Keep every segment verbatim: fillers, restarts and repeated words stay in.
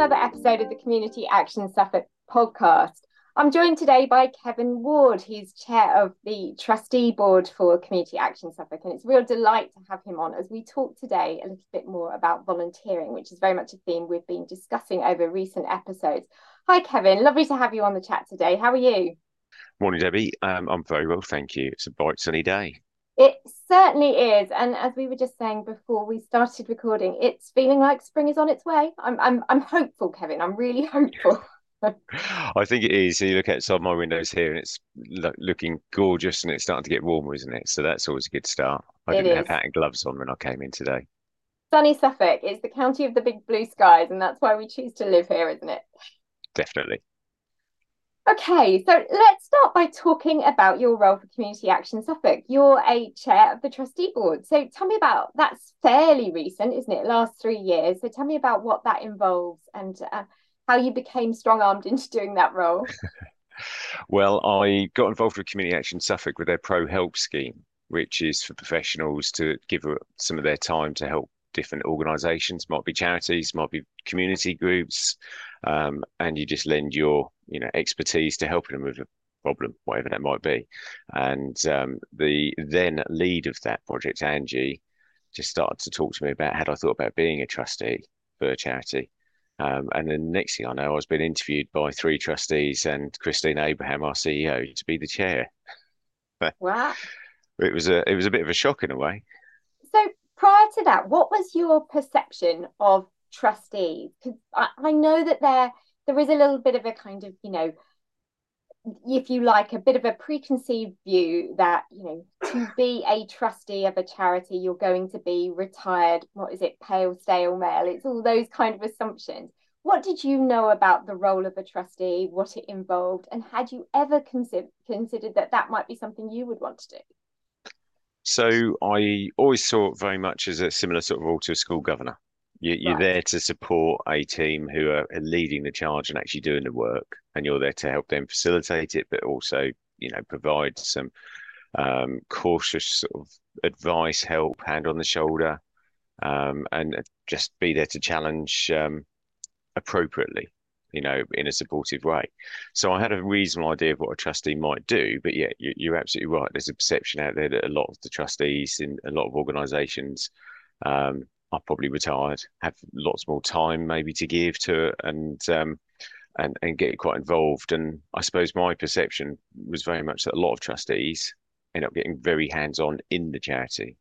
another episode of the Community Action Suffolk podcast. I'm joined today by Kevin Ward, who's chair of the trustee board for Community Action Suffolk, and it's a real delight to have him on as we talk today a little bit more about volunteering, which is very much a theme we've been discussing over recent episodes. Hi Kevin, lovely to have you on the chat today. How are you? Morning Debbie, um, I'm very well, thank you. It's a bright sunny day. It certainly is, and as we were just saying before we started recording, it's feeling like spring is on its way. I'm, I'm, I'm hopeful, Kevin, I'm really hopeful. I think it is. So you look outside my windows here and it's lo- looking gorgeous, and it's starting to get warmer, isn't it? So that's always a good start. I it didn't is. have hat and gloves on when I came in today. Sunny Suffolk is the county of the big blue skies, and that's why we choose to live here, isn't it? Definitely. Okay, so let's start by talking about your role for Community Action Suffolk. You're a chair of the trustee board. So tell me about, that's fairly recent, isn't it? Last three years. So tell me about what that involves and uh, how you became strong-armed into doing that role. Well, I got involved with Community Action Suffolk with their ProHelp scheme, which is for professionals to give some of their time to help different organisations, might be charities, might be community groups, um, and you just lend your you know, expertise to helping them with a problem, whatever that might be. And um, the then lead of that project, Angie, just started to talk to me about had I thought about being a trustee for a charity. Um, and the next thing I know, I was being interviewed by three trustees and Christine Abraham, our C E O, to be the chair. Wow! It was a it was a bit of a shock in a way. So prior to that, what was your perception of trustees? Because I, I know that there there is a little bit of a kind of, you know, if you like, a bit of a preconceived view that, you know, to be a trustee of a charity, you're going to be retired, what is it, pale, stale male. It's all those kind of assumptions. What did you know about the role of a trustee, what it involved, and had you ever consider- considered that that might be something you would want to do? So I always saw it very much as a similar sort of role to a school governor. You, you're right. There to support a team who are leading the charge and actually doing the work, and you're there to help them facilitate it, but also, you know, provide some um, cautious sort of advice, help, hand on the shoulder, um, and just be there to challenge um, appropriately, you know, in a supportive way. So I had a reasonable idea of what a trustee might do, but yeah, you, you're absolutely right. There's a perception out there that a lot of the trustees in a lot of organisations um, are probably retired, have lots more time maybe to give to, and um, and and get quite involved. And I suppose my perception was very much that a lot of trustees end up getting very hands-on in the charity,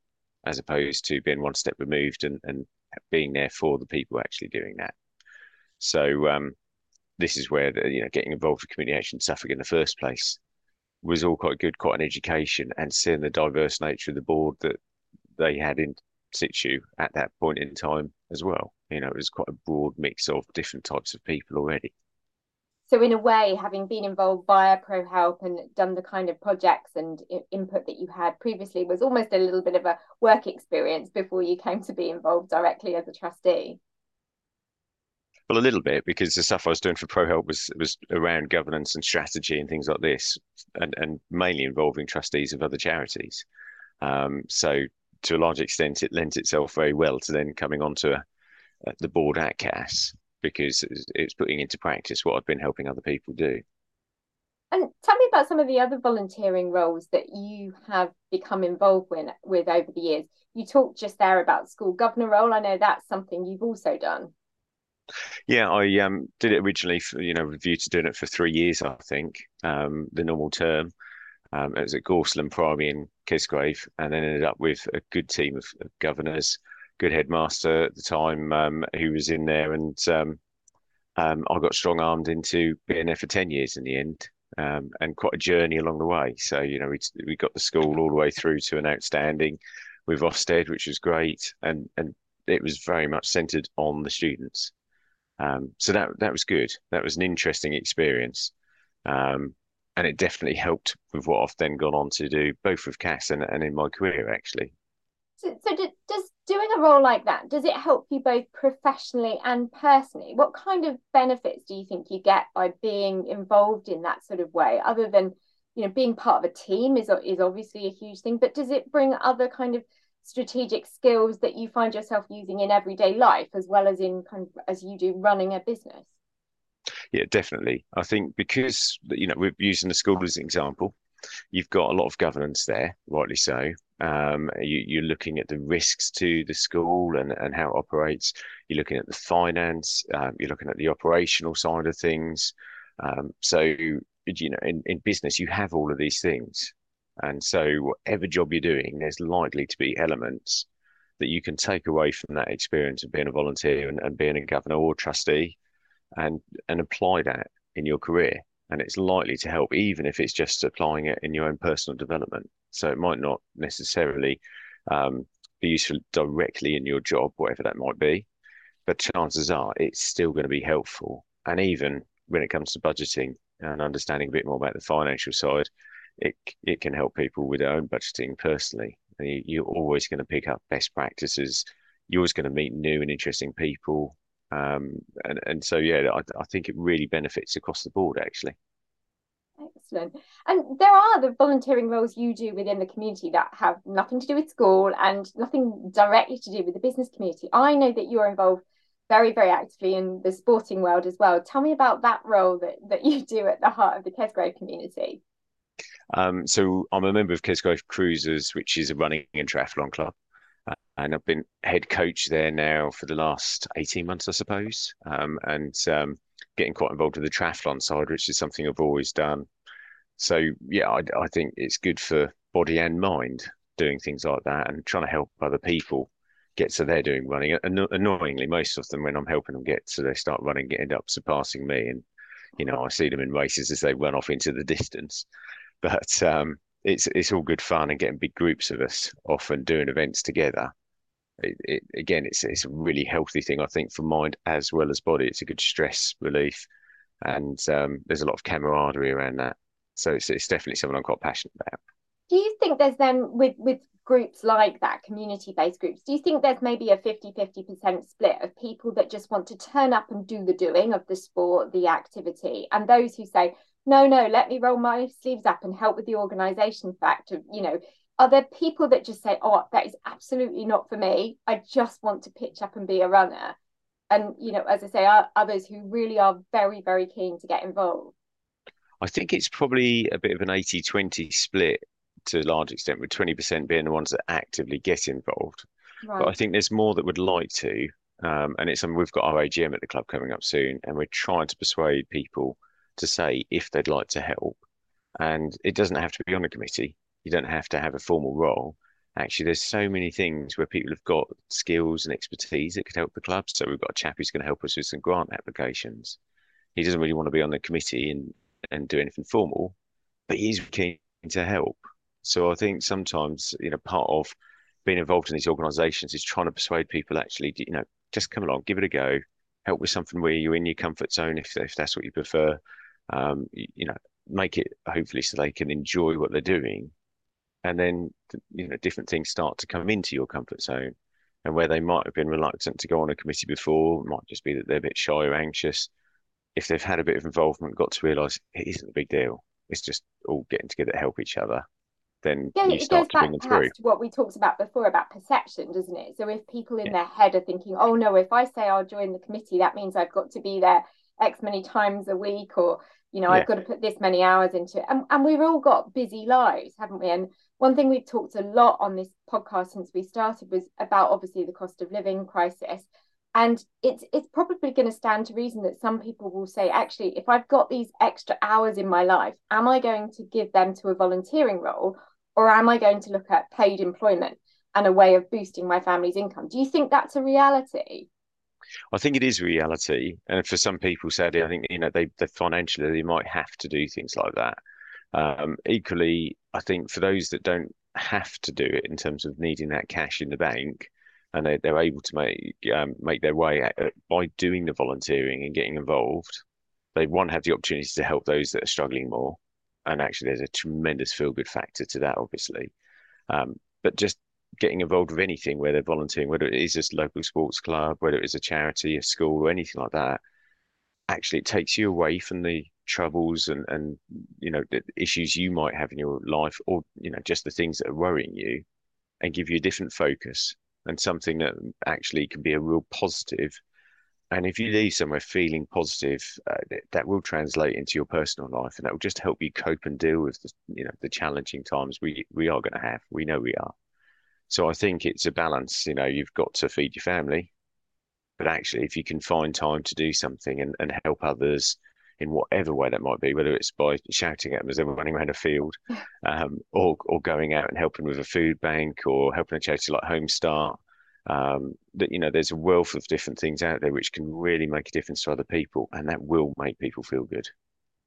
as opposed to being one step removed and, and being there for the people actually doing that. So um, this is where the, you know getting involved with Community Action Suffolk in the first place was all quite good, quite an education, and seeing the diverse nature of the board that they had in situ at that point in time as well. You know, it was quite a broad mix of different types of people already. So in a way, having been involved via ProHelp and done the kind of projects and input that you had previously was almost a little bit of a work experience before you came to be involved directly as a trustee. Well, a little bit, because the stuff I was doing for ProHelp was was around governance and strategy and things like this, and, and mainly involving trustees of other charities. Um, so to a large extent, it lends itself very well to then coming onto a, a, the board at C A S, because it's, it's putting into practice what I've been helping other people do. And tell me about some of the other volunteering roles that you have become involved with, with over the years. You talked just there about school governor role. I know that's something you've also done. Yeah, I um, did it originally, for, you know, with a view to doing it for three years, I think, um, the normal term. Um, it was at Gausland primary in Kesgrave, and then ended up with a good team of, of governors, good headmaster at the time um, who was in there, and um, um, I got strong-armed into being there for ten years in the end, um, and quite a journey along the way. So, you know, we we got the school all the way through to an outstanding with Ofsted, which was great, and, and it was very much centred on the students. Um, so that, that was good. That was an interesting experience. Um, And it definitely helped with what I've then gone on to do, both with C A S and, and in my career, actually. So, so do, does doing a role like that, does it help you both professionally and personally? What kind of benefits do you think you get by being involved in that sort of way? Other than, you know, being part of a team is, is obviously a huge thing, but does it bring other kind of strategic skills that you find yourself using in everyday life, as well as in kind of, as you do, running a business? Yeah, definitely. I think because, you know, we're using the school as an example, you've got a lot of governance there, rightly so. Um, you, you're looking at the risks to the school and, and how it operates. You're looking at the finance. Um, you're looking at the operational side of things. Um, so, you know, in, in business, you have all of these things. And so whatever job you're doing, there's likely to be elements that you can take away from that experience of being a volunteer and, and being a governor or trustee and, and apply that in your career. And it's likely to help, even if it's just applying it in your own personal development. So it might not necessarily um, be useful directly in your job, whatever that might be, but chances are it's still going to be helpful. And even when it comes to budgeting and understanding a bit more about the financial side, it it can help people with their own budgeting personally. You, you're always going to pick up best practices. You're always going to meet new and interesting people. Um, and, and so, yeah, I, I think it really benefits across the board, actually. Excellent. And there are the volunteering roles you do within the community that have nothing to do with school and nothing directly to do with the business community. I know that you're involved very, very actively in the sporting world as well. Tell me about that role that, that you do at the heart of the Kesgrave community. Um, so I'm a member of Kesgrave Cruisers, which is a running and triathlon club. And I've been head coach there now for the last eighteen months, I suppose, um, and um, getting quite involved with the triathlon side, which is something I've always done. So, yeah, I, I think it's good for body and mind doing things like that and trying to help other people get to their doing running. Anno- annoyingly, most of them, when I'm helping them get to they start running, end up surpassing me. And, you know, I see them in races as they run off into the distance. But um, it's, it's all good fun, and getting big groups of us off and doing events together. It, it, again, it's it's a really healthy thing, I think, for mind as well as body. It's a good stress relief, and um, there's a lot of camaraderie around that. So it's it's definitely something I'm quite passionate about. Do you think there's then, with, with groups like that, community-based groups, do you think there's maybe a fifty-fifty percent split of people that just want to turn up and do the doing of the sport, the activity, and those who say, no, no, let me roll my sleeves up and help with the organisation factor, you know? Are there people that just say, oh, that is absolutely not for me. I just want to pitch up and be a runner. And, you know, as I say, are others who really are very, very keen to get involved? I think it's probably a bit of an eighty-twenty split to a large extent, with twenty percent being the ones that actively get involved. Right. But I think there's more that would like to. Um, and it's something, we've got our A G M at the club coming up soon, and we're trying to persuade people to say if they'd like to help. And it doesn't have to be on a committee. You don't have to have a formal role. Actually, there's so many things where people have got skills and expertise that could help the club. So we've got a chap who's going to help us with some grant applications. He doesn't really want to be on the committee and, and do anything formal, but he's keen to help. So I think sometimes, you know, part of being involved in these organisations is trying to persuade people, actually, you know, just come along, give it a go, help with something where you're in your comfort zone if, if that's what you prefer. Um, you, you know, make it hopefully so they can enjoy what they're doing. And then, you know, different things start to come into your comfort zone, and where they might have been reluctant to go on a committee before, it might just be that they're a bit shy or anxious. If they've had a bit of involvement, got to realise it isn't a big deal. It's just all getting together to help each other. Then yeah, you start it goes to bring back them through. To what we talked about before about perception, doesn't it? So if people in yeah. their head are thinking, oh no, if I say I'll join the committee, that means I've got to be there X many times a week, or, you know, yeah. I've got to put this many hours into it. And, and we've all got busy lives, haven't we? And one thing we've talked a lot on this podcast since we started was about, obviously, the cost of living crisis. And it's it's probably going to stand to reason that some people will say, actually, if I've got these extra hours in my life, am I going to give them to a volunteering role, or am I going to look at paid employment and a way of boosting my family's income? Do you think that's a reality? I think it is reality. And for some people, sadly, I think, you know, they, they financially, they might have to do things like that. Um, equally, I think for those that don't have to do it in terms of needing that cash in the bank, and they, they're able to make um, make their way at, at, by doing the volunteering and getting involved, they, one, have the opportunity to help those that are struggling more. And actually, there's a tremendous feel-good factor to that, obviously. Um, but just getting involved with anything where they're volunteering, whether it is a local sports club, whether it is a charity, a school, or anything like that, actually it takes you away from the troubles and, and you know, the issues you might have in your life, or, you know, just the things that are worrying you, and give you a different focus and something that actually can be a real positive. And if you leave somewhere feeling positive, uh, th that will translate into your personal life, and that will just help you cope and deal with the, you know, the challenging times we we are going to have. We know we are. So I think it's a balance. You know, you've got to feed your family, but actually, if you can find time to do something and, and help others in whatever way that might be, whether it's by shouting at them as they're running around a field, um, or or going out and helping with a food bank, or helping a charity like Home Start. Um, that, you know, there's a wealth of different things out there which can really make a difference to other people, and that will make people feel good.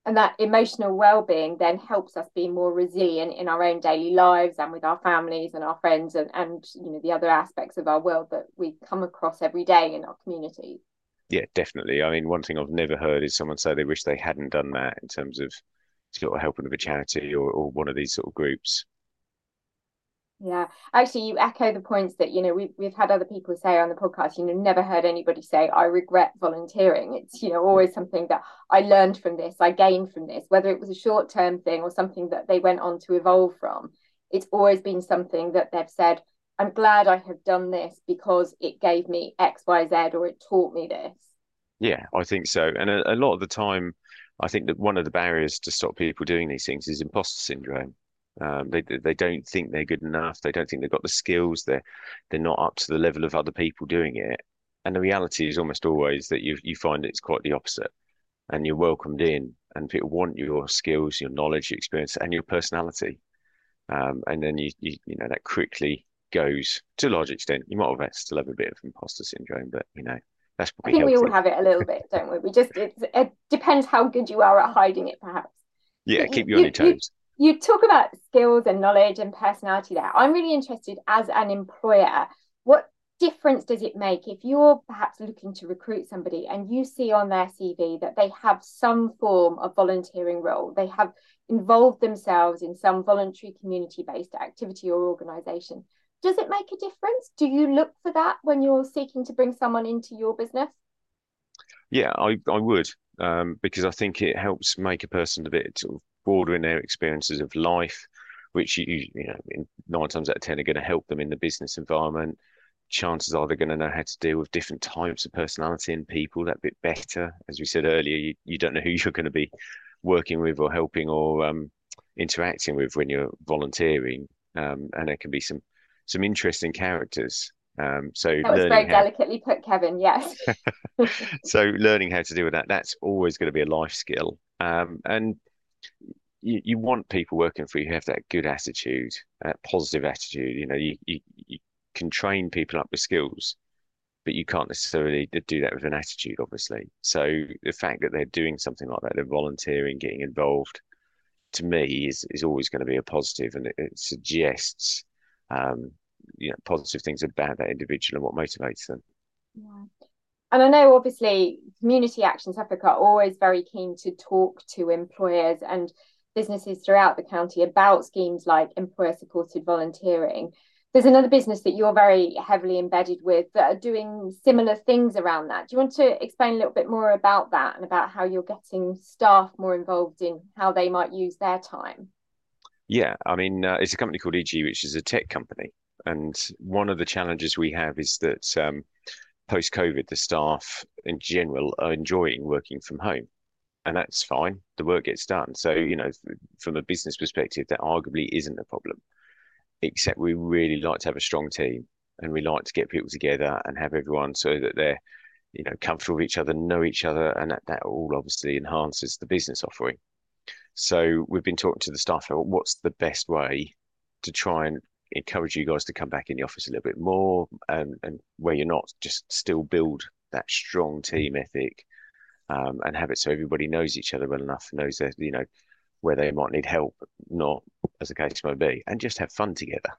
And that emotional well-being then helps us be more resilient in our own daily lives and with our families and our friends, and, and you know, the other aspects of our world that we come across every day in our communities. Yeah, definitely. I mean, one thing I've never heard is someone say they wish they hadn't done that in terms of sort of helping with a charity or, or one of these sort of groups. Yeah, actually, you echo the points that, you know, we've, we've had other people say on the podcast. You know, never heard anybody say, I regret volunteering. It's, you know, always something that I learned from this, I gained from this, whether it was a short term thing or something that they went on to evolve from. It's always been something that they've said, I'm glad I have done this because it gave me X, Y, Z, or it taught me this. Yeah, I think so. And a, a lot of the time, I think that one of the barriers to stop people doing these things is imposter syndrome. Um, they they don't think they're good enough. They don't think they've got the skills. They're they're not up to the level of other people doing it. And the reality is almost always that you you find it's quite the opposite. And you're welcomed in, and people want your skills, your knowledge, your experience, and your personality. Um, and then you, you you know that quickly goes to a large extent. You might have still have a bit of imposter syndrome, but you know that's probably. I think healthy. We all have it a little bit, don't we? We just it's, it depends how good you are at hiding it, perhaps. Yeah, but keep you, you on your toes. You, You talk about skills and knowledge and personality there. I'm really interested, as an employer, what difference does it make if you're perhaps looking to recruit somebody and you see on their C V that they have some form of volunteering role, they have involved themselves in some voluntary community-based activity or organisation? Does it make a difference? Do you look for that when you're seeking to bring someone into your business? Yeah, I, I would, um, because I think it helps make a person a bit sort of broader in their experiences of life, which you you know in nine times out of ten are going to help them in the business environment. Chances are they're going to know how to deal with different types of personality and people that bit better. As we said earlier, you, you don't know who you're going to be working with or helping or um, interacting with when you're volunteering, um, and there can be some some interesting characters. Um, so that was very how... delicately put, Kevin. Yes. So learning how to deal with that, that's always going to be a life skill, um, and You, you want people working for you who have that good attitude, that positive attitude. You know, you, you, you can train people up with skills, but you can't necessarily do that with an attitude, obviously. So the fact that they're doing something like that, they're volunteering, getting involved, to me is, is always going to be a positive, and it, it suggests um, you know, positive things about that individual and what motivates them. Yeah. And I know, obviously, Community Action Suffolk are always very keen to talk to employers and businesses throughout the county about schemes like employer-supported volunteering. There's another business that you're very heavily embedded with that are doing similar things around that. Do you want to explain a little bit more about that and about how you're getting staff more involved in how they might use their time? Yeah, I mean, uh, it's a company called E G, which is a tech company. And one of the challenges we have is that... Um, post-COVID, the staff in general are enjoying working from home, and that's fine. The work gets done. So, you know, from a business perspective, that arguably isn't a problem, except we really like to have a strong team, and we like to get people together and have everyone so that they're, you know, comfortable with each other, know each other, and that, that all obviously enhances the business offering. So we've been talking to the staff about what's the best way to try and encourage you guys to come back in the office a little bit more, and, and where you're not, just still build that strong team ethic, um, and have it so everybody knows each other well enough, knows that, you know, where they might need help, not as the case may be, and just have fun together,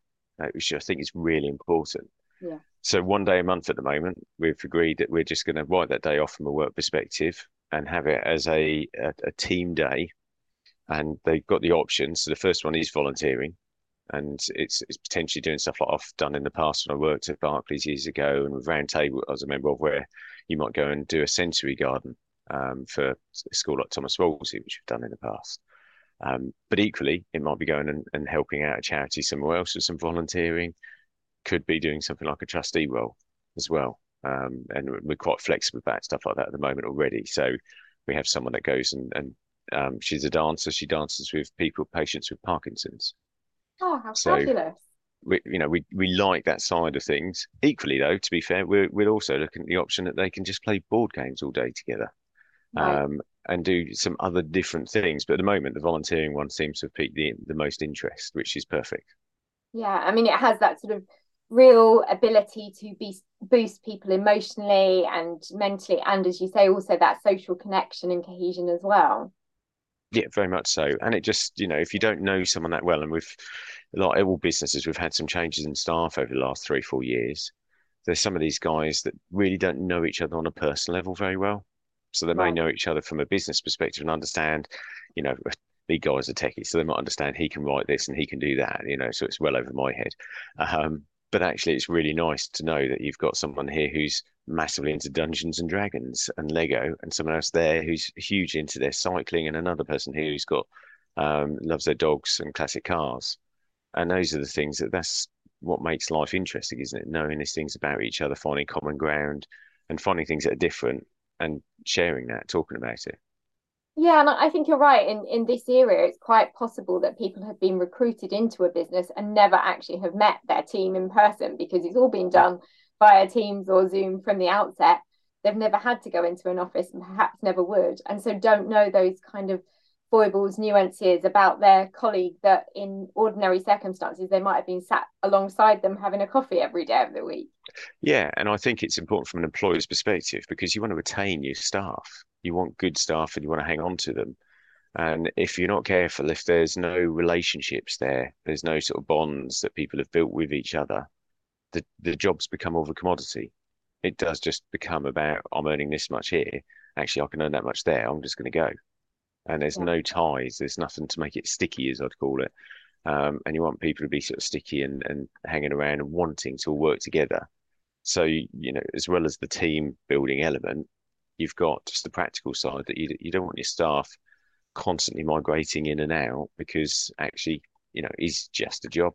which I think is really important. Yeah. So one day a month at the moment, we've agreed that we're just going to write that day off from a work perspective and have it as a, a, a team day. And they've got the options. So the first one is volunteering. And it's, it's potentially doing stuff like I've done in the past when I worked at Barclays years ago, and with Roundtable I was a member of, where you might go and do a sensory garden um, for a school like Thomas Wolsey, which we've done in the past. Um, but equally, it might be going and, and helping out a charity somewhere else with some volunteering, could be doing something like a trustee role as well. Um, and we're quite flexible about stuff like that at the moment already. So we have someone that goes and, and um, she's a dancer. She dances with people, patients with Parkinson's. Oh, how so fabulous. We, you know, we, we like that side of things. Equally, though, to be fair, we're, we're also looking at the option that they can just play board games all day together. Right. Um, and do some other different things. But at the moment, the volunteering one seems to have piqued the, the most interest, which is perfect. Yeah, I mean, it has that sort of real ability to be, boost people emotionally and mentally, and as you say, also that social connection and cohesion as well. Yeah, very much so. And it just, you know, if you don't know someone that well, and we've, like all businesses, we've had some changes in staff over the last three, four years. There's some of these guys that really don't know each other on a personal level very well. So they may right. know each other from a business perspective and understand, you know, the guy's a techie, so they might understand he can write this and he can do that, you know, so it's well over my head. Um, but actually, it's really nice to know that you've got someone here who's massively into Dungeons and Dragons and Lego, and someone else there who's huge into their cycling, and another person here who's got um, loves their dogs and classic cars. And those are the things that that's what makes life interesting, isn't it? Knowing these things about each other, finding common ground and finding things that are different, and sharing that, talking about it. Yeah, and I think you're right. In in this area, it's quite possible that people have been recruited into a business and never actually have met their team in person, because it's all been done via Teams or Zoom from the outset. They've never had to go into an office and perhaps never would, and so don't know those kind of foibles, nuances about their colleague that in ordinary circumstances they might have been sat alongside them having a coffee every day of the week. Yeah, and I think it's important from an employer's perspective, because you want to retain your staff. You want good staff and you want to hang on to them. And if you're not careful, if there's no relationships there, there's no sort of bonds that people have built with each other, the, the jobs become all a commodity. It does just become about, I'm earning this much here. Actually, I can earn that much there. I'm just going to go. And there's yeah. no ties. There's nothing to make it sticky, as I'd call it. Um, and you want people to be sort of sticky and, and hanging around and wanting to work together. So, you know, as well as the team building element, you've got just the practical side that you, you don't want your staff constantly migrating in and out, because actually, you know, it's just a job.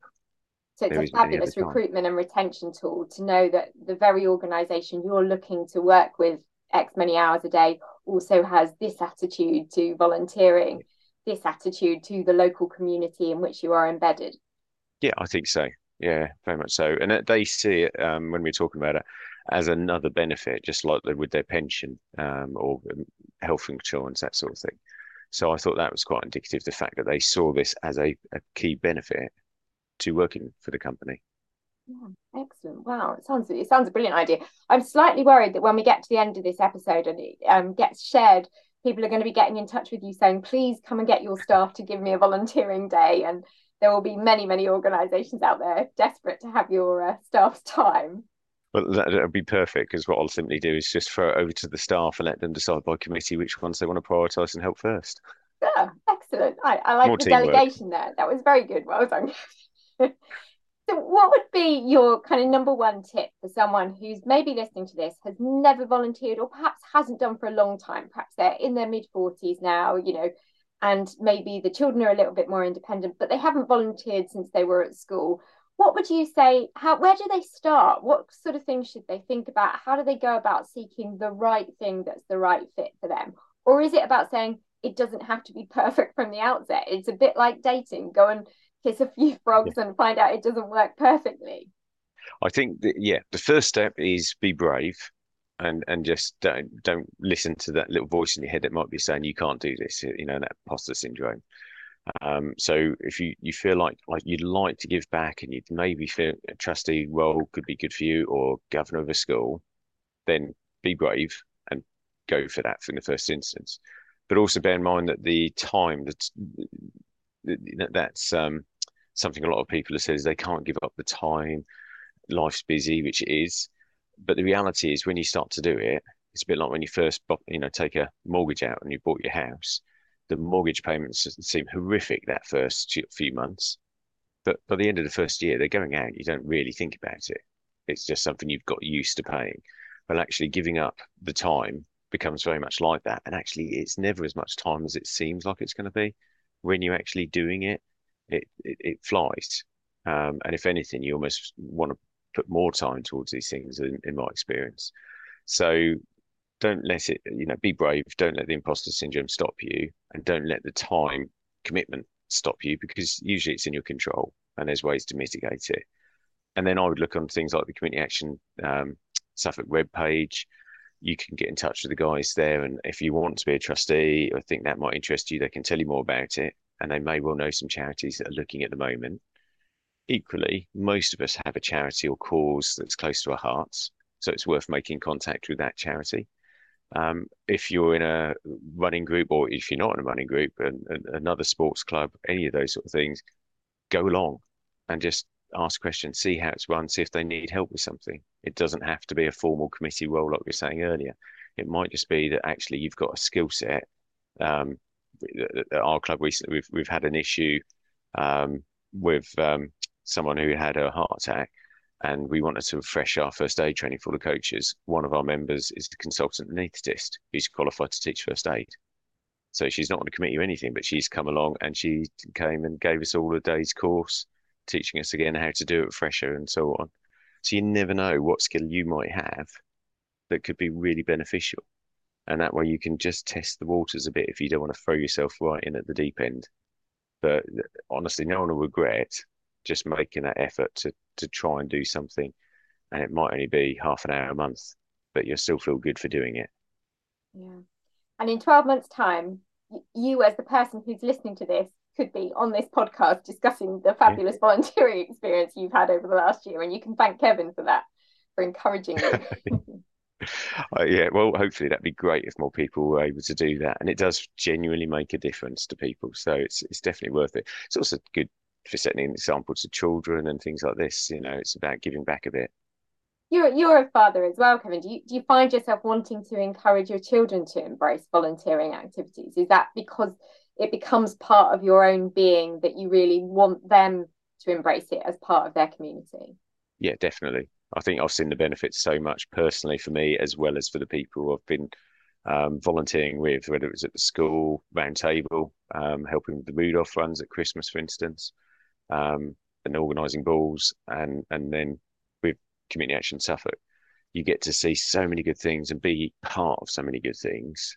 So it's there a fabulous recruitment and retention tool to know that the very organisation you're looking to work with X many hours a day also has this attitude to volunteering, this attitude to the local community in which you are embedded. Yeah, I think so. Yeah, very much so. And they see it um, when we're talking about it as another benefit, just like they would their pension um, or health insurance, that sort of thing. So I thought that was quite indicative, the fact that they saw this as a, a key benefit to working for the company. Yeah, excellent. Wow, it sounds it sounds a brilliant idea. I'm slightly worried that when we get to the end of this episode and it um, gets shared, people are going to be getting in touch with you saying, please come and get your staff to give me a volunteering day. And there will be many, many organisations out there desperate to have your uh, staff's time. Well, that would be perfect, because what I'll simply do is just throw it over to the staff and let them decide by committee which ones they want to prioritise and help first. Yeah, excellent. I, I like More the teamwork. Delegation there. That was very good. Well done. So what would be your kind of number one tip for someone who's maybe listening to this, has never volunteered or perhaps hasn't done for a long time? Perhaps they're in their mid forties now, you know, and maybe the children are a little bit more independent, but they haven't volunteered since they were at school. What would you say? How, where do they start? What sort of things should they think about? How do they go about seeking the right thing that's the right fit for them? Or is it about saying it doesn't have to be perfect from the outset? It's a bit like dating. Go and kiss a few frogs yeah. and find out it doesn't work perfectly. I think that, yeah, the first step is be brave and and just don't don't listen to that little voice in your head that might be saying you can't do this, you know, that imposter syndrome. Um, so if you, you feel like, like you'd like to give back and you'd maybe feel a trustee role could be good for you, or governor of a school, then be brave and go for that in the first instance. But also bear in mind that the time that's that's um something a lot of people have said is they can't give up the time, life's busy, which it is, but the reality is when you start to do it, it's a bit like when you first you know take a mortgage out and you bought your house. The mortgage payments seem horrific that first few months, but by the end of the first year they're going out. You don't really think about it. It's just something you've got used to paying. Well, actually giving up the time becomes very much like that, and actually it's never as much time as it seems like it's going to be. When you're actually doing it, it it, it flies. Um, and if anything, you almost want to put more time towards these things in, in my experience. So don't let it, you know, be brave. Don't let the imposter syndrome stop you, and don't let the time commitment stop you, because usually it's in your control and there's ways to mitigate it. And then I would look on things like the Community Action um, Suffolk webpage. You can get in touch with the guys there, and if you want to be a trustee or think that might interest you, they can tell you more about it, and they may well know some charities that are looking at the moment. Equally, most of us have a charity or cause that's close to our hearts, so it's worth making contact with that charity. Um, if you're in a running group, or if you're not in a running group, and, and another sports club, any of those sort of things, go along and just ask questions, see how it's run, see if they need help with something. It doesn't have to be a formal committee role like we were saying earlier. It might just be that actually you've got a skill set. Um, at our club recently, we've, we've had an issue um, with um, someone who had a heart attack, and we wanted to refresh our first aid training for the coaches. One of our members is the consultant anaesthetist who's qualified to teach first aid. So she's not on the committee or anything, but she's come along and she came and gave us all a day's course, teaching us again how to do it fresher and so on. So you never know what skill you might have that could be really beneficial. And that way you can just test the waters a bit if you don't want to throw yourself right in at the deep end. But honestly, no one will regret just making that effort to to try and do something. And it might only be half an hour a month, but you'll still feel good for doing it. Yeah. And in twelve months' time, you as the person who's listening to this could be on this podcast discussing the fabulous yeah. volunteering experience you've had over the last year, and you can thank Kevin for that, for encouraging you. uh, yeah, well, hopefully that'd be great if more people were able to do that, and it does genuinely make a difference to people, so it's it's definitely worth it. It's also good for setting an example to children and things like this. You know, it's about giving back a bit. You're you're a father as well, Kevin. Do you do you find yourself wanting to encourage your children to embrace volunteering activities? Is that because it becomes part of your own being that you really want them to embrace it as part of their community? Yeah, definitely. I think I've seen the benefits so much personally for me, as well as for the people I've been um, volunteering with, whether it was at the school, Roundtable, um, helping with the Rudolph runs at Christmas, for instance, um, and organising balls, and, and then with Community Action Suffolk. You get to see so many good things and be part of so many good things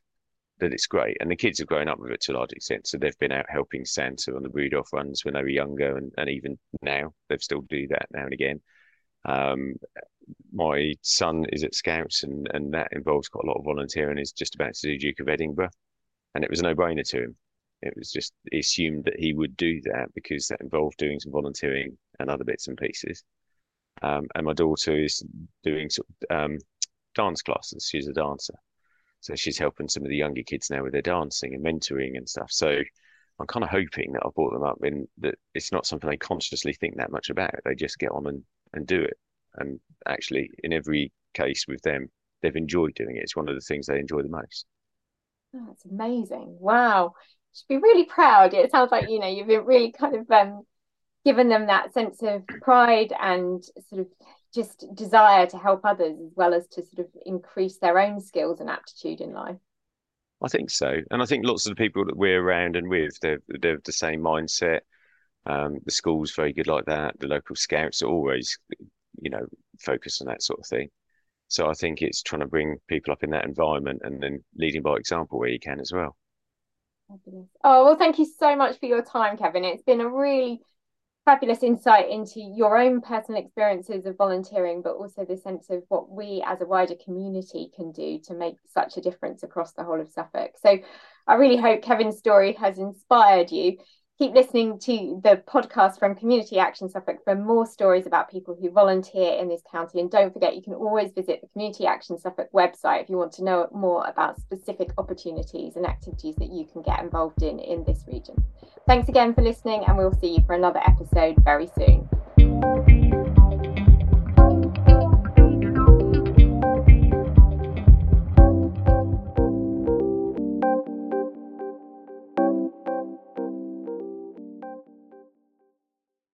that it's great. And the kids have grown up with it to a large extent, so they've been out helping Santa on the Rudolph runs when they were younger, and, and even now they've still do that now and again. Um my son is at Scouts, and and that involves quite a lot of volunteering. He's just about to do Duke of Edinburgh, and it was a no-brainer to him. It was just assumed that he would do that because that involved doing some volunteering and other bits and pieces. Um and my daughter is doing sort of um dance classes. She's a dancer, so she's helping some of the younger kids now with their dancing and mentoring and stuff. So I'm kind of hoping that I brought them up in that it's not something they consciously think that much about. They just get on and, and do it. And actually, in every case with them, they've enjoyed doing it. It's one of the things they enjoy the most. Oh, that's amazing. Wow. You should be really proud. It sounds like, you know, you've really kind of um, given them that sense of pride and sort of just desire to help others, as well as to sort of increase their own skills and aptitude in life. I think so. And I think lots of the people that we're around and with, they're, they're the same mindset. Um, the school's very good like that. The local Scouts are always, you know, focused on that sort of thing. So I think it's trying to bring people up in that environment and then leading by example where you can as well. Oh, well, thank you so much for your time, Kevin. It's been a really fabulous insight into your own personal experiences of volunteering, but also the sense of what we as a wider community can do to make such a difference across the whole of Suffolk. So I really hope Kevin's story has inspired you. Keep listening to the podcast from Community Action Suffolk for more stories about people who volunteer in this county. And don't forget, you can always visit the Community Action Suffolk website if you want to know more about specific opportunities and activities that you can get involved in in this region. Thanks again for listening, and we'll see you for another episode very soon.